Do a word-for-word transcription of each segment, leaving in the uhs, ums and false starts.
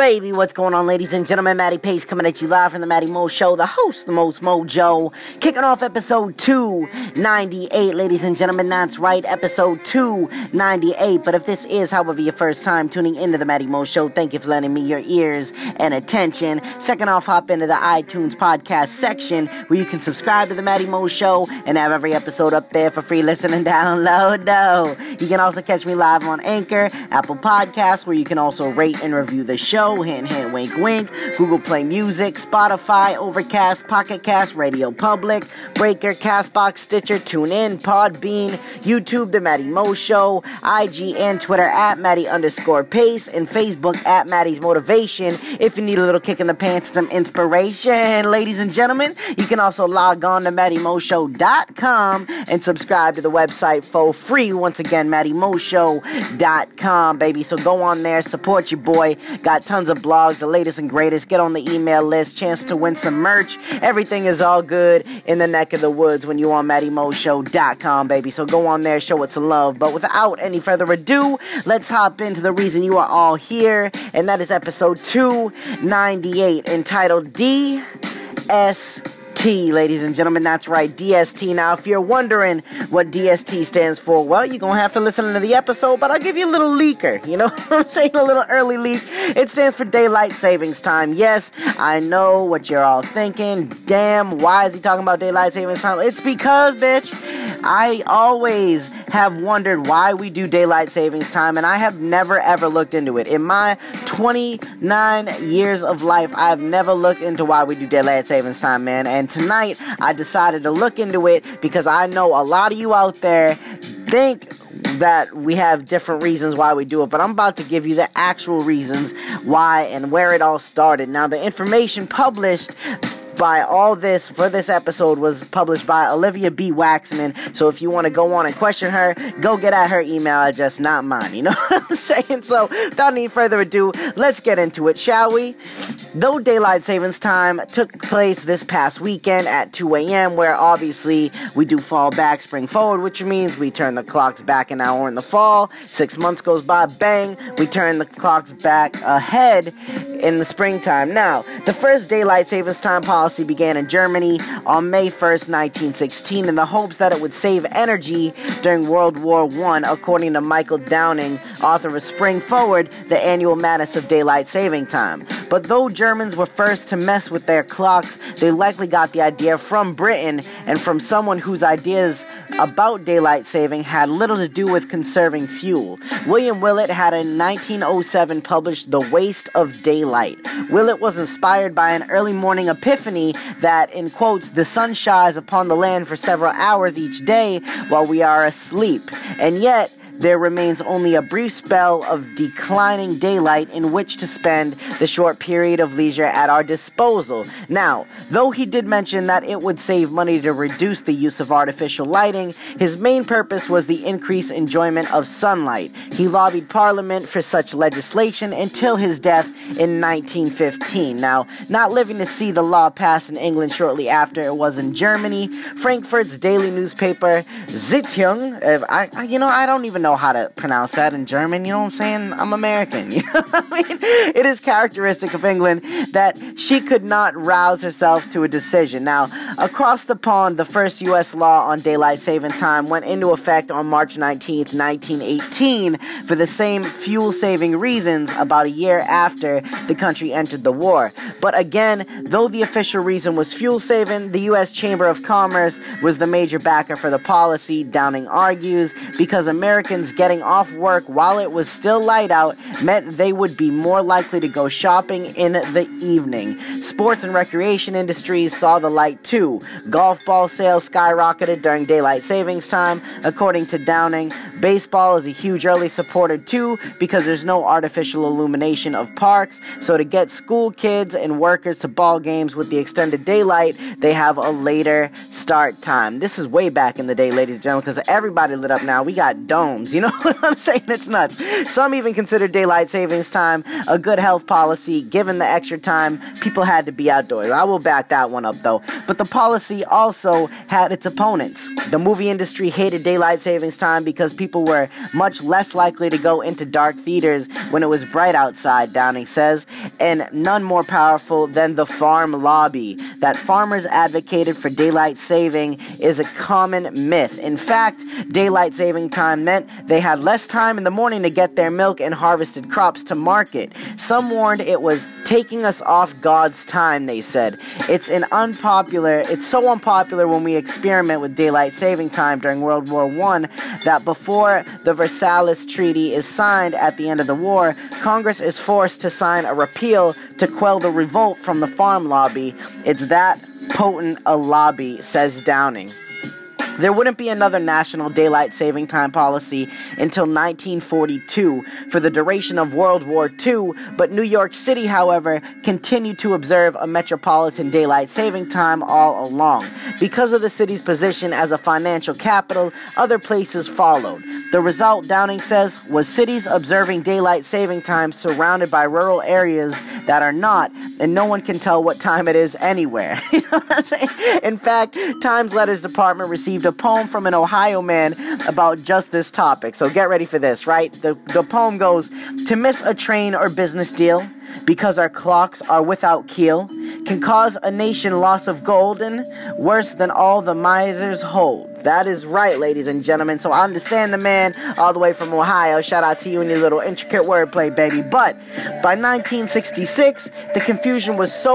baby. What's going on, ladies and gentlemen? Matty Pace coming at you live from the Matty Mo' Show, the host, the most mojo. Kicking off episode two ninety-eight, ladies and gentlemen. That's right, episode two ninety-eight. But if this is, however, your first time tuning into the Matty Mo' Show, thank you for lending me your ears and attention. Second off, hop into the iTunes podcast section where you can subscribe to the Matty Mo' Show and have every episode up there for free listen and download. No. You can also catch me live on Anchor, Apple Podcasts, where you can also rate and review the show. Hint, hint, wink, wink. Google Play Music, Spotify, Overcast, Pocket Cast, Radio Public, Breaker, Castbox, Stitcher, TuneIn, Podbean, YouTube, The Matty Mo' Show, I G and Twitter at Matty underscore Pace, and Facebook at Matty's Motivation. If you need a little kick in the pants and some inspiration, ladies and gentlemen, you can also log on to Matty Mo Show dot com and subscribe to the website for free. Once again, Matty Mo Show dot com, baby. So go on there, support your boy. Got tons of blogs, the latest and greatest. Get on the email list, chance to win some merch. Everything is all good in the neck of the woods when you on Matty Mo Show dot com, baby. So go on there, show it some love. But without any further ado, let's hop into the reason you are all here, and that is episode two ninety-eight, entitled D S T Ladies and gentlemen, that's right, D S T. Now, if you're wondering what D S T stands for, well, you're going to have to listen to the episode, but I'll give you a little leaker. You know what I'm saying? A little early leak. It stands for Daylight Savings Time. Yes, I know what you're all thinking. Damn, why is he talking about Daylight Savings Time? It's because, bitch, I always have wondered why we do Daylight Savings Time, and I have never, ever looked into it. In my twenty-nine years of life, I've never looked into why we do Daylight Savings Time, man, and tonight, I decided to look into it because I know a lot of you out there think that we have different reasons why we do it, but I'm about to give you the actual reasons why and where it all started. Now, the information published by all this for this episode was published by Olivia B. Waxman. So if you want to go on and question her, go get at her email address, not mine. You know what I'm saying? So without any further ado, let's get into it, shall we? Though Daylight Savings Time took place this past weekend at two a.m., where obviously we do fall back, spring forward, which means we turn the clocks back an hour in the fall. Six months goes by, bang, we turn the clocks back ahead in the springtime. Now, the first Daylight Savings Time policy began in Germany on May first, nineteen sixteen, in the hopes that it would save energy during World War One, according to Michael Downing, author of Spring Forward, the annual madness of daylight saving time. But though Germans were first to mess with their clocks, they likely got the idea from Britain and from someone whose ideas about daylight saving had little to do with conserving fuel. William Willett had in nineteen oh seven published The Waste of Daylight. Willett was inspired by an early morning epiphany that, in quotes, the sun shines upon the land for several hours each day while we are asleep, and yet there remains only a brief spell of declining daylight in which to spend the short period of leisure at our disposal. Now, though he did mention that it would save money to reduce the use of artificial lighting, his main purpose was the increased enjoyment of sunlight. He lobbied Parliament for such legislation until his death in nineteen fifteen. Now, not living to see the law passed in England shortly after it was in Germany, Frankfurt's daily newspaper, Zeitung, if I, I, you know, I don't even know how to pronounce that in German, you know what I'm saying? I'm American. You know what I mean? It is characteristic of England that she could not rouse herself to a decision. Now, across the pond, the first U S law on daylight saving time went into effect on March nineteenth, nineteen eighteen, for the same fuel-saving reasons about a year after the country entered the war. But again, though the official reason was fuel-saving, the U S Chamber of Commerce was the major backer for the policy, Downing argues, because Americans getting off work while it was still light out meant they would be more likely to go shopping in the evening. Sports and recreation industries saw the light too. Golf ball sales skyrocketed during daylight savings time, according to Downing. Baseball is a huge early supporter too because there's no artificial illumination of parks, so to get school kids and workers to ball games with the extended daylight, they have a later start time. This is way back in the day, ladies and gentlemen, because everybody lit up now. We got domes. homes. You know what I'm saying? It's nuts. Some even consider daylight savings time a good health policy, given the extra time people had to be outdoors. I will back that one up, though. But the policy also had its opponents. The movie industry hated daylight savings time because people were much less likely to go into dark theaters when it was bright outside, Downing says, and none more powerful than the farm lobby. That farmers advocated for daylight saving is a common myth. In fact, daylight saving time meant they had less time in the morning to get their milk and harvested crops to market. Some warned it was taking us off God's time, they said. It's an unpopular, it's so unpopular when we experiment with daylight saving time during World War One that before the Versailles Treaty is signed at the end of the war, Congress is forced to sign a repeal to quell the revolt from the farm lobby. It's that potent a lobby, says Downing. There wouldn't be another national daylight saving time policy until nineteen forty-two for the duration of World War Two, but New York City, however, continued to observe a metropolitan daylight saving time all along. Because of the city's position as a financial capital, other places followed. The result, Downing says, was cities observing daylight saving time surrounded by rural areas that are not, and no one can tell what time it is anywhere. You know what I'm saying? In fact, Times Letters Department received a A poem from an Ohio man about just this topic, so get ready for this, right? The, the poem goes, to miss a train or business deal because our clocks are without keel can cause a nation loss of golden worse than all the misers hold. That is right, ladies and gentlemen. So I understand the man all the way from Ohio. Shout out to you and your little intricate wordplay, baby. But by nineteen sixty-six, the confusion was so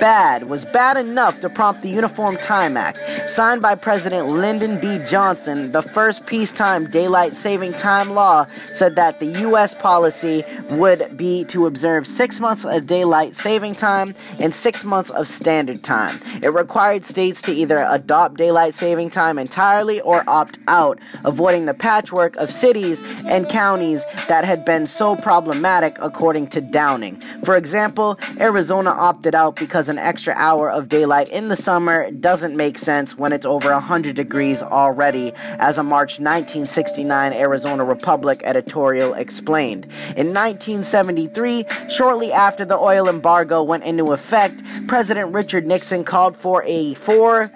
bad, was bad enough to prompt the Uniform Time Act, signed by President Lyndon B. Johnson. The first peacetime daylight saving time law said that the U S policy would be to observe six months of daylight saving time and six months of standard time. It required states to either adopt daylight saving time entirely or opt out, avoiding the patchwork of cities and counties that had been so problematic, according to Downing. For example, Arizona opted out because an extra hour of daylight in the summer doesn't make sense when it's over one hundred degrees already, as a March nineteen sixty-nine Arizona Republic editorial explained. In nineteen seventy-three, shortly after the oil embargo went into effect, President Richard Nixon called for a four,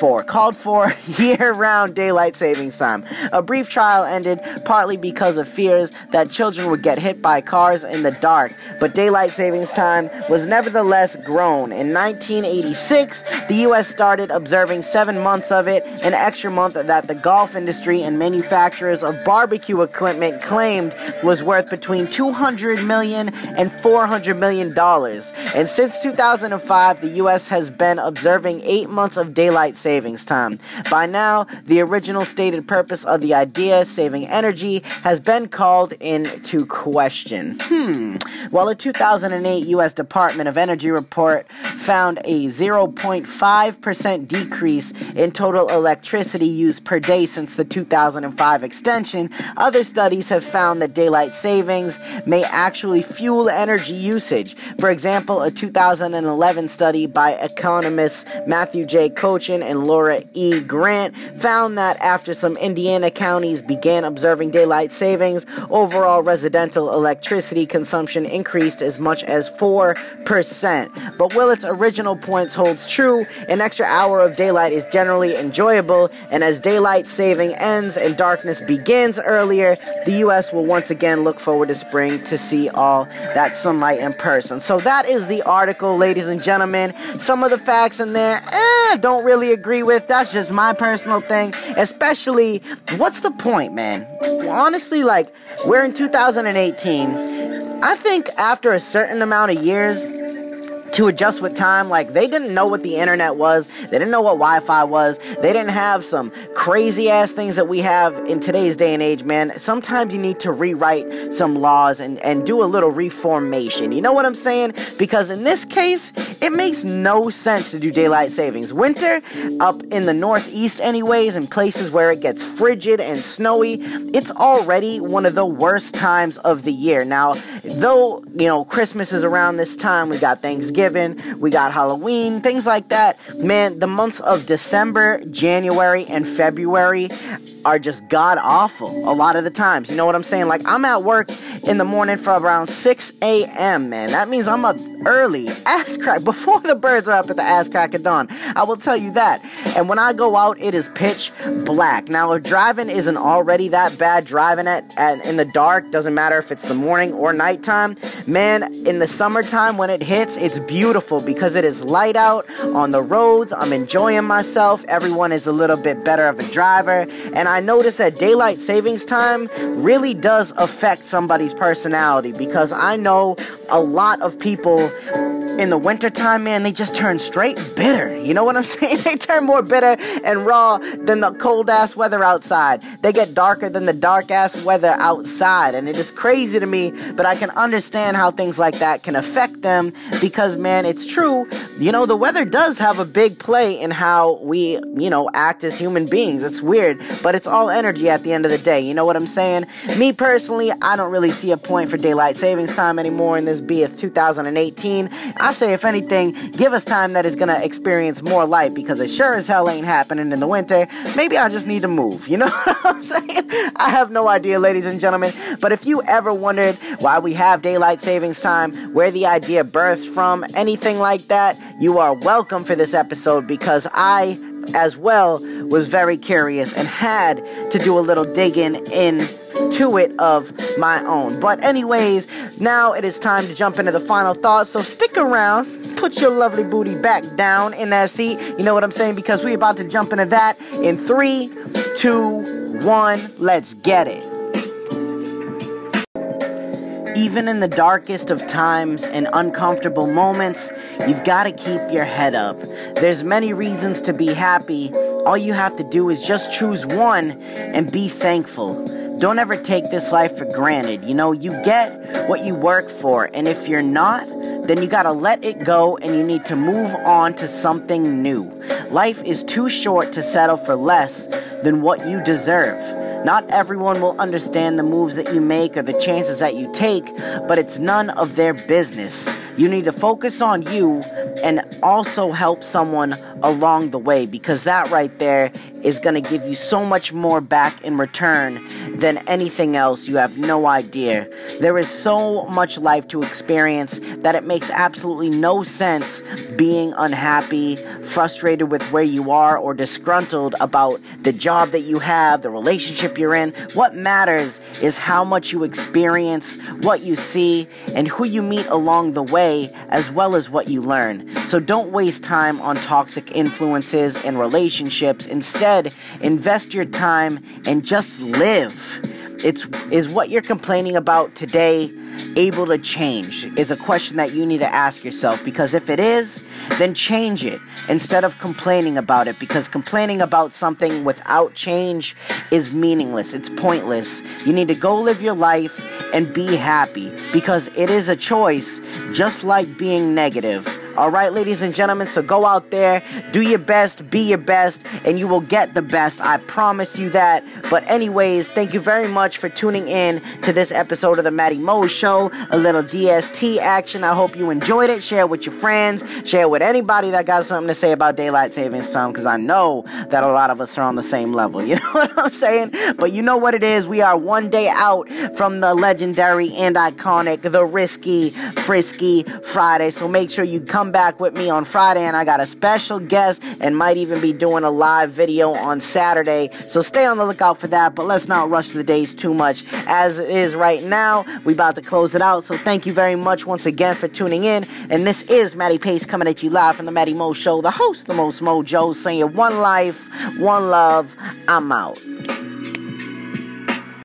four called for year-round daylight savings time. A brief trial ended partly because of fears that children would get hit by cars in the dark, but daylight savings time was nevertheless grown. In nineteen eighty-six, the U S started observing seven months of it, an extra month that the golf industry and manufacturers of barbecue equipment claimed was worth between two hundred million dollars and four hundred million dollars. And since two thousand five, the U S has been observing eight months of daylight savings time. By now, the original stated purpose of the idea, saving energy, has been called into question. Hmm. Well, a two thousand eight U S Department of Energy report found a zero point five percent decrease in total electricity use per day since the two thousand five extension. Other studies have found that daylight savings may actually fuel energy usage. For example, a two thousand eleven study by economists Matthew J. Kotchen and Laura E. Grant found that after some Indiana counties began observing daylight savings, overall residential electricity consumption increased as much as four percent. But Willett's original points holds true. An extra hour of daylight is generally enjoyable, and as daylight saving ends and darkness begins earlier, the U S will once again look forward to spring to see all that sunlight in person. So that is the article, ladies and gentlemen. Some of the facts in there, eh, don't really agree with. That's just my personal thing. Especially, what's the point, man? Honestly, like, we're in two thousand eighteen. I think after a certain amount of years to adjust with time, like, they didn't know what the internet was, they didn't know what Wi-Fi was, they didn't have some crazy ass things that we have in today's day and age, man. Sometimes you need to rewrite some laws and, and do a little reformation, you know what I'm saying? Because in this case, it makes no sense to do daylight savings. Winter, up in the Northeast anyways, in places where it gets frigid and snowy, it's already one of the worst times of the year. Now, though, you know, Christmas is around this time, we got Thanksgiving, Given, we got Halloween, things like that. Man, the months of December, January, and February are just god-awful a lot of the times. You know what I'm saying? Like, I'm at work in the morning for around six a.m., man. That means I'm up early, ass crack, before the birds are up at the ass crack of dawn. I will tell you that. And when I go out, it is pitch black. Now, if driving isn't already that bad, driving at, at in the dark, doesn't matter if it's the morning or nighttime, man, in the summertime when it hits, it's beautiful because it is light out on the roads. I'm enjoying myself. Everyone is a little bit better of a driver. And I noticed that daylight savings time really does affect somebody's personality, because I know a lot of people in the wintertime, man, they just turn straight bitter. You know what I'm saying? They turn more bitter and raw than the cold-ass weather outside. They get darker than the dark-ass weather outside. And it is crazy to me, but I can understand how things like that can affect them because, man, it's true. You know, the weather does have a big play in how we, you know, act as human beings. It's weird, but it's all energy at the end of the day. You know what I'm saying? Me personally, I don't really see a point for daylight savings time anymore in this B S two thousand eighteen. I say, if anything, give us time that is going to experience more light, because it sure as hell ain't happening in the winter. Maybe I just need to move. You know what I'm saying? I have no idea, ladies and gentlemen. But if you ever wondered why we have daylight savings time, where the idea birthed from, anything like that, you are welcome for this episode, because I, as well, was very curious and had to do a little digging in to it of my own. But anyways, now it is time to jump into the final thoughts, so stick around, put your lovely booty back down in that seat, you know what I'm saying, because we're about to jump into that in three, two, one, let's get it. Even in the darkest of times and uncomfortable moments, you've got to keep your head up. There's many reasons to be happy. All you have to do is just choose one and be thankful. Don't ever take this life for granted. You know, you get what you work for, and if you're not, then you gotta let it go and you need to move on to something new. Life is too short to settle for less than what you deserve. Not everyone will understand the moves that you make or the chances that you take, but it's none of their business. You need to focus on you and also help someone along the way, because that right there is going to give you so much more back in return than anything else. You have no idea. There is so much life to experience that it makes absolutely no sense being unhappy, frustrated with where you are, or disgruntled about the job that you have, the relationship you're in. What matters is how much you experience, what you see, and who you meet along the way, as well as what you learn. So don't waste time on toxic influences and relationships. Instead, invest your time and just live. It's, is what you're complaining about today able to change? Is a question that you need to ask yourself, because if it is, then change it instead of complaining about it, because complaining about something without change is meaningless. It's pointless. You need to go live your life and be happy, because it is a choice, just like being negative. All right, ladies and gentlemen, so go out there, do your best, be your best, and you will get the best. I promise you that. But anyways, thank you very much for tuning in to this episode of The Matty Mo' Show, a little D S T action. I hope you enjoyed it. Share it with your friends. Share it with anybody that got something to say about daylight savings time, because I know that a lot of us are on the same level. You know what I'm saying? But you know what it is. We are one day out from the legendary and iconic, the risky, frisky Friday. So make sure you come back with me on Friday, and I got a special guest and might even be doing a live video on Saturday, so stay on the lookout for that. But let's not rush the days too much. As it is right now, we about to close it out, so thank you very much once again for tuning in, and this is Matty Pace coming at you live from The Matty Mo' Show, the host, the most mojo, saying one life, one love, I'm out.